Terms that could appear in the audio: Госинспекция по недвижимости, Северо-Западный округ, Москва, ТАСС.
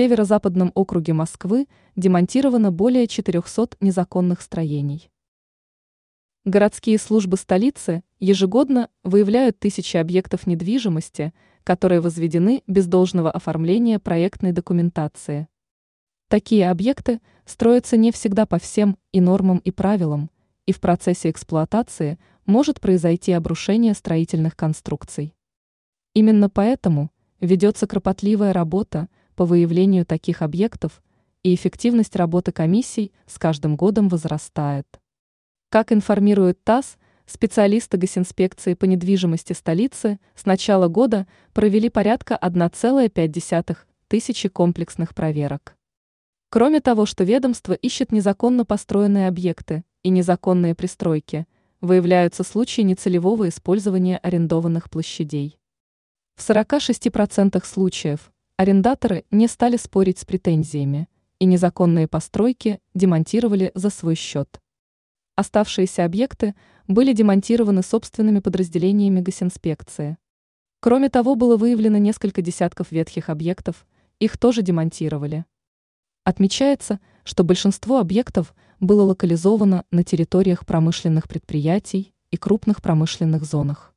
Северо-Западном округе Москвы демонтировано более 400 незаконных строений. Городские службы столицы ежегодно выявляют тысячи объектов недвижимости, которые возведены без должного оформления проектной документации. Такие объекты строятся не всегда по всем и нормам, и правилам, и в процессе эксплуатации может произойти обрушение строительных конструкций. Именно поэтому ведется кропотливая работа по выявлению таких объектов, и эффективность работы комиссий с каждым годом возрастает. Как информирует ТАСС, специалисты Госинспекции по недвижимости столицы с начала года провели порядка 1,5 тысячи комплексных проверок. Кроме того, что ведомство ищет незаконно построенные объекты и незаконные пристройки, выявляются случаи нецелевого использования арендованных площадей. В 46% случаев арендаторы не стали спорить с претензиями и незаконные постройки демонтировали за свой счет. Оставшиеся объекты были демонтированы собственными подразделениями Госинспекции. Кроме того, было выявлено несколько десятков ветхих объектов, их тоже демонтировали. Отмечается, что большинство объектов было локализовано на территориях промышленных предприятий и крупных промышленных зонах.